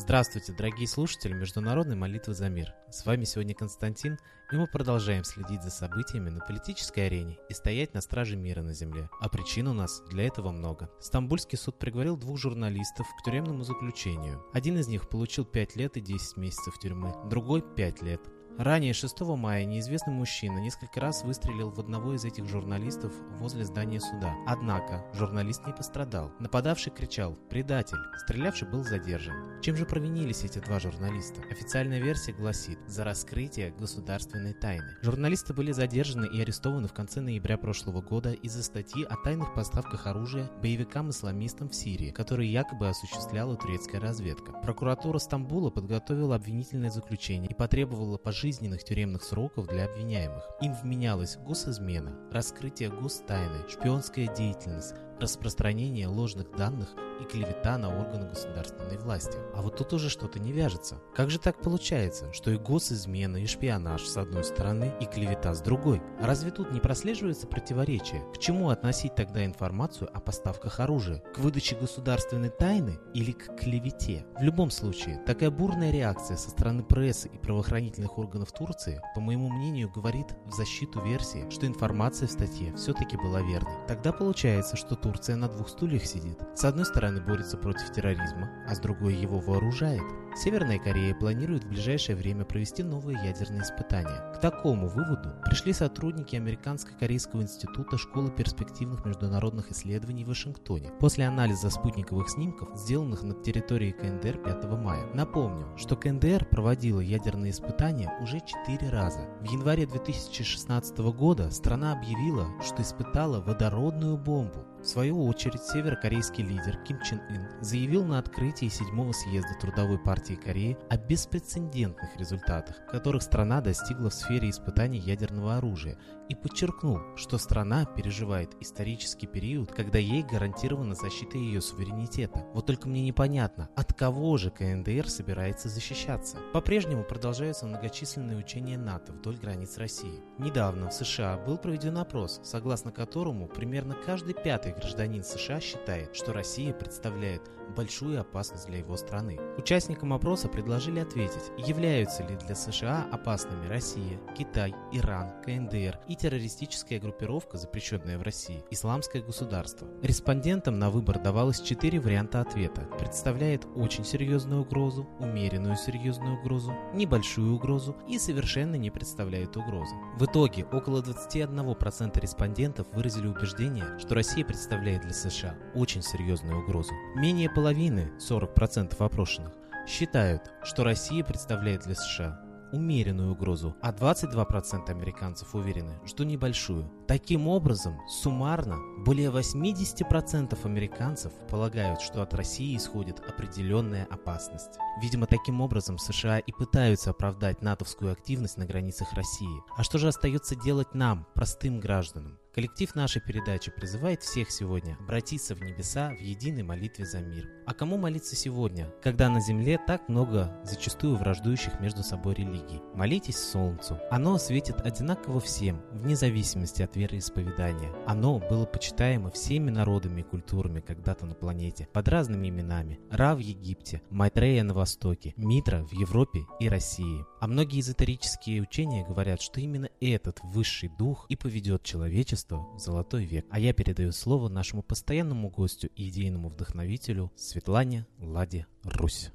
Здравствуйте, дорогие слушатели Международной молитвы за мир. С вами сегодня Константин, и мы продолжаем следить за событиями на политической арене и стоять на страже мира на земле. А причин у нас для этого много. Стамбульский суд приговорил двух журналистов к тюремному заключению. Один из них получил 5 лет и 10 месяцев тюрьмы, другой 5 лет. Ранее 6 мая неизвестный мужчина несколько раз выстрелил в одного из этих журналистов возле здания суда. Однако журналист не пострадал. Нападавший кричал «Предатель!», стрелявший был задержан. Чем же провинились эти два журналиста? Официальная версия гласит «За раскрытие государственной тайны». Журналисты были задержаны и арестованы в конце ноября прошлого года из-за статьи о тайных поставках оружия боевикам-исламистам в Сирии, которые якобы осуществляла турецкая разведка. Прокуратура Стамбула подготовила обвинительное заключение и потребовала пожизненных тюремных сроков для обвиняемых. Им вменялась госизмена, раскрытие гостайны, шпионская деятельность, распространение ложных данных и клевета на органы государственной власти. А вот тут уже что-то не вяжется. Как же так получается, что и госизмена, и шпионаж с одной стороны, и клевета с другой? Разве тут не прослеживается противоречие? К чему относить тогда информацию о поставках оружия? К выдаче государственной тайны или к клевете? В любом случае, такая бурная реакция со стороны прессы и правоохранительных органов Турции, по моему мнению, говорит в защиту версии, что информация в статье все-таки была верной. Тогда получается, что Турция на двух стульях сидит. С одной стороны борется против терроризма, а с другой его вооружает. Северная Корея планирует в ближайшее время провести новые ядерные испытания. К такому выводу пришли сотрудники Американско-Корейского института Школы перспективных международных исследований в Вашингтоне после анализа спутниковых снимков, сделанных над территорией КНДР 5 мая. Напомню, что КНДР проводила ядерные испытания уже 4 раза. В январе 2016 года страна объявила, что испытала водородную бомбу. В свою очередь, северокорейский лидер Ким Чен Ын заявил на открытии 7-го съезда Трудовой партии Кореи о беспрецедентных результатах, которых страна достигла в сфере испытаний ядерного оружия, и подчеркнул, что страна переживает исторический период, когда ей гарантирована защита ее суверенитета. Вот только мне непонятно, от кого же КНДР собирается защищаться? По-прежнему продолжаются многочисленные учения НАТО вдоль границ России. Недавно в США был проведен опрос, согласно которому примерно каждый пятый гражданин США считает, что Россия представляет большую опасность для его страны. Участникам опроса предложили ответить, являются ли для США опасными Россия, Китай, Иран, КНДР и террористическая группировка, запрещенная в России, Исламское государство. Респондентам на выбор давалось 4 варианта ответа. Представляет очень серьезную угрозу, умеренную серьезную угрозу, небольшую угрозу и совершенно не представляет угрозы. В итоге около 21% респондентов выразили убеждение, что Россия представляет для США очень серьезную угрозу. Менее половины, 40% опрошенных, считают, что Россия представляет для США умеренную угрозу, а 22% американцев уверены, что небольшую. Таким образом, суммарно, более 80% американцев полагают, что от России исходит определенная опасность. Видимо, таким образом США и пытаются оправдать натовскую активность на границах России. А что же остается делать нам, простым гражданам? Коллектив нашей передачи призывает всех сегодня обратиться в небеса в единой молитве за мир. А кому молиться сегодня, когда на земле так много зачастую враждующих между собой религий? Молитесь солнцу. Оно светит одинаково всем, вне зависимости от вероисповедания. Оно было почитаемо всеми народами и культурами когда-то на планете под разными именами. Ра в Египте, Майтрея на Востоке, Митра в Европе и России. А многие эзотерические учения говорят, что именно этот высший дух и поведет человечество в золотой век. А я передаю слово нашему постоянному гостю и идейному вдохновителю Светлане Ладе Русь.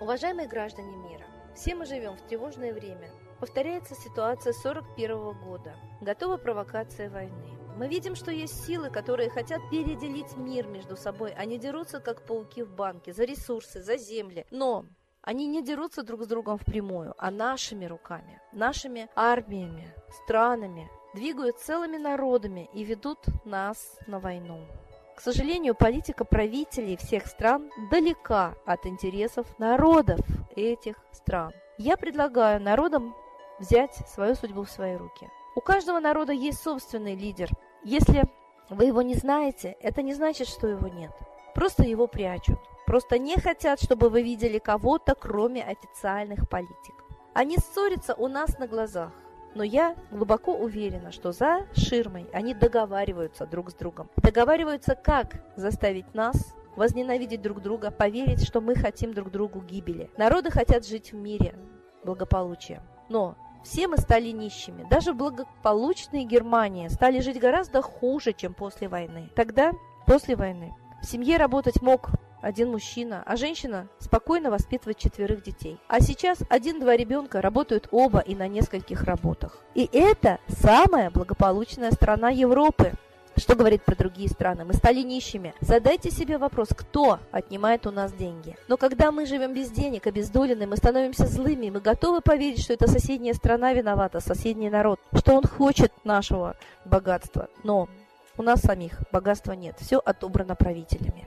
Уважаемые граждане мира, все мы живем в тревожное время. Повторяется ситуация 41 года. Готова провокация войны. Мы видим, что есть силы, которые хотят переделить мир между собой. Они дерутся, как пауки в банке, за ресурсы, за земли. Но они не дерутся друг с другом впрямую, а нашими руками, нашими армиями, странами, двигают целыми народами и ведут нас на войну. К сожалению, политика правителей всех стран далека от интересов народов этих стран. Я предлагаю народам взять свою судьбу в свои руки. У каждого народа есть собственный лидер. Если вы его не знаете, это не значит, что его нет. Просто его прячут. просто не хотят, чтобы вы видели кого-то, кроме официальных политиков. Они ссорятся у нас на глазах, но я глубоко уверена, что за ширмой они договариваются друг с другом. Договариваются, как заставить нас возненавидеть друг друга, поверить, что мы хотим друг другу гибели. Народы хотят жить в мире, благополучие. Но все мы стали нищими. Даже благополучные Германии стали жить гораздо хуже, чем после войны. Тогда, после войны, в семье работать мог один мужчина, а женщина спокойно воспитывает 4 детей. А сейчас 1-2 ребенка работают оба и на нескольких работах. И это самая благополучная страна Европы. Что говорит про другие страны? Мы стали нищими. Задайте себе вопрос, кто отнимает у нас деньги? Но когда мы живем без денег, обездолены, мы становимся злыми, мы готовы поверить, что эта соседняя страна виновата, соседний народ, что он хочет нашего богатства. Но у нас самих богатства нет, все отобрано правителями.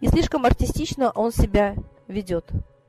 И слишком артистично он себя ведет.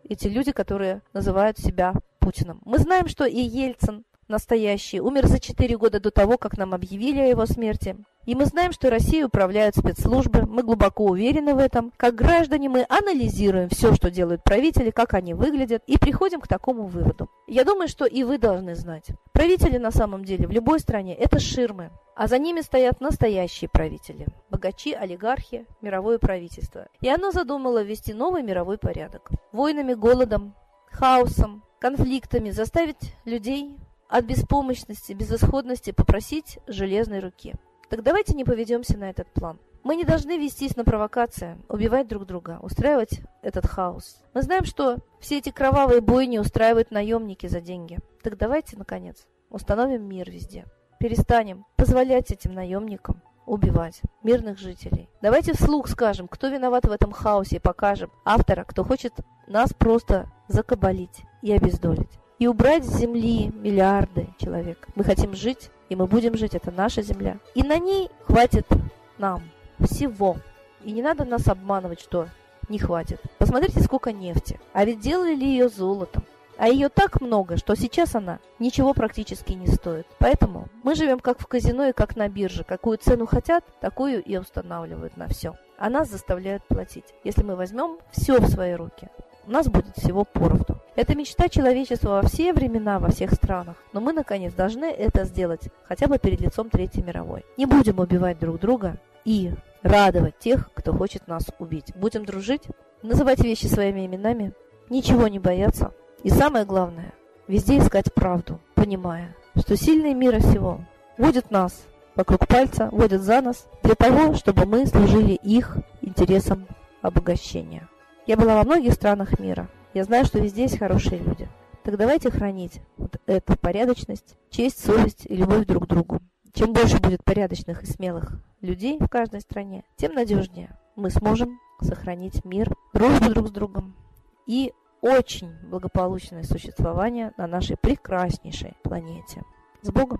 Эти люди, которые называют себя Путиным. Мы знаем, что и Ельцин настоящий умер за 4 года до того, как нам объявили о его смерти. И мы знаем, что Россией управляют спецслужбы. Мы глубоко уверены в этом. Как граждане мы анализируем все, что делают правители, как они выглядят, и приходим к такому выводу. Я думаю, что и вы должны знать. Правители на самом деле в любой стране – это ширмы. А за ними стоят настоящие правители – богачи, олигархи, мировое правительство. И оно задумало ввести новый мировой порядок. Войнами, голодом, хаосом, конфликтами заставить людей от беспомощности, безысходности попросить железной руки. Так давайте не поведемся на этот план. Мы не должны вестись на провокации, убивать друг друга, устраивать этот хаос. Мы знаем, что все эти кровавые бойни устраивают наемники за деньги. Так давайте, наконец, установим мир везде. Перестанем позволять этим наемникам убивать мирных жителей. Давайте вслух скажем, кто виноват в этом хаосе, и покажем автора, кто хочет нас просто закабалить и обездолить. И убрать с земли миллиарды человек. Мы хотим жить, и мы будем жить, это наша земля. И на ней хватит нам всего. И не надо нас обманывать, что не хватит. Посмотрите, сколько нефти. А ведь делали ли ее золотом? А ее так много, что сейчас она ничего практически не стоит. Поэтому мы живем как в казино и как на бирже. Какую цену хотят, такую и устанавливают на все. А нас заставляют платить. Если мы возьмем все в свои руки, у нас будет всего поровну. Это мечта человечества во все времена, во всех странах. Но мы, наконец, должны это сделать хотя бы перед лицом Третьей мировой. Не будем убивать друг друга и радовать тех, кто хочет нас убить. Будем дружить, называть вещи своими именами, ничего не бояться. И самое главное, везде искать правду, понимая, что сильные мира сего водят нас вокруг пальца, водят за нас для того, чтобы мы служили их интересам обогащения. Я была во многих странах мира. Я знаю, что везде есть хорошие люди. Так давайте хранить вот эту порядочность, честь, совесть и любовь друг к другу. Чем больше будет порядочных и смелых людей в каждой стране, тем надежнее мы сможем сохранить мир, дружбу друг с другом и очень благополучное существование на нашей прекраснейшей планете. С Богом!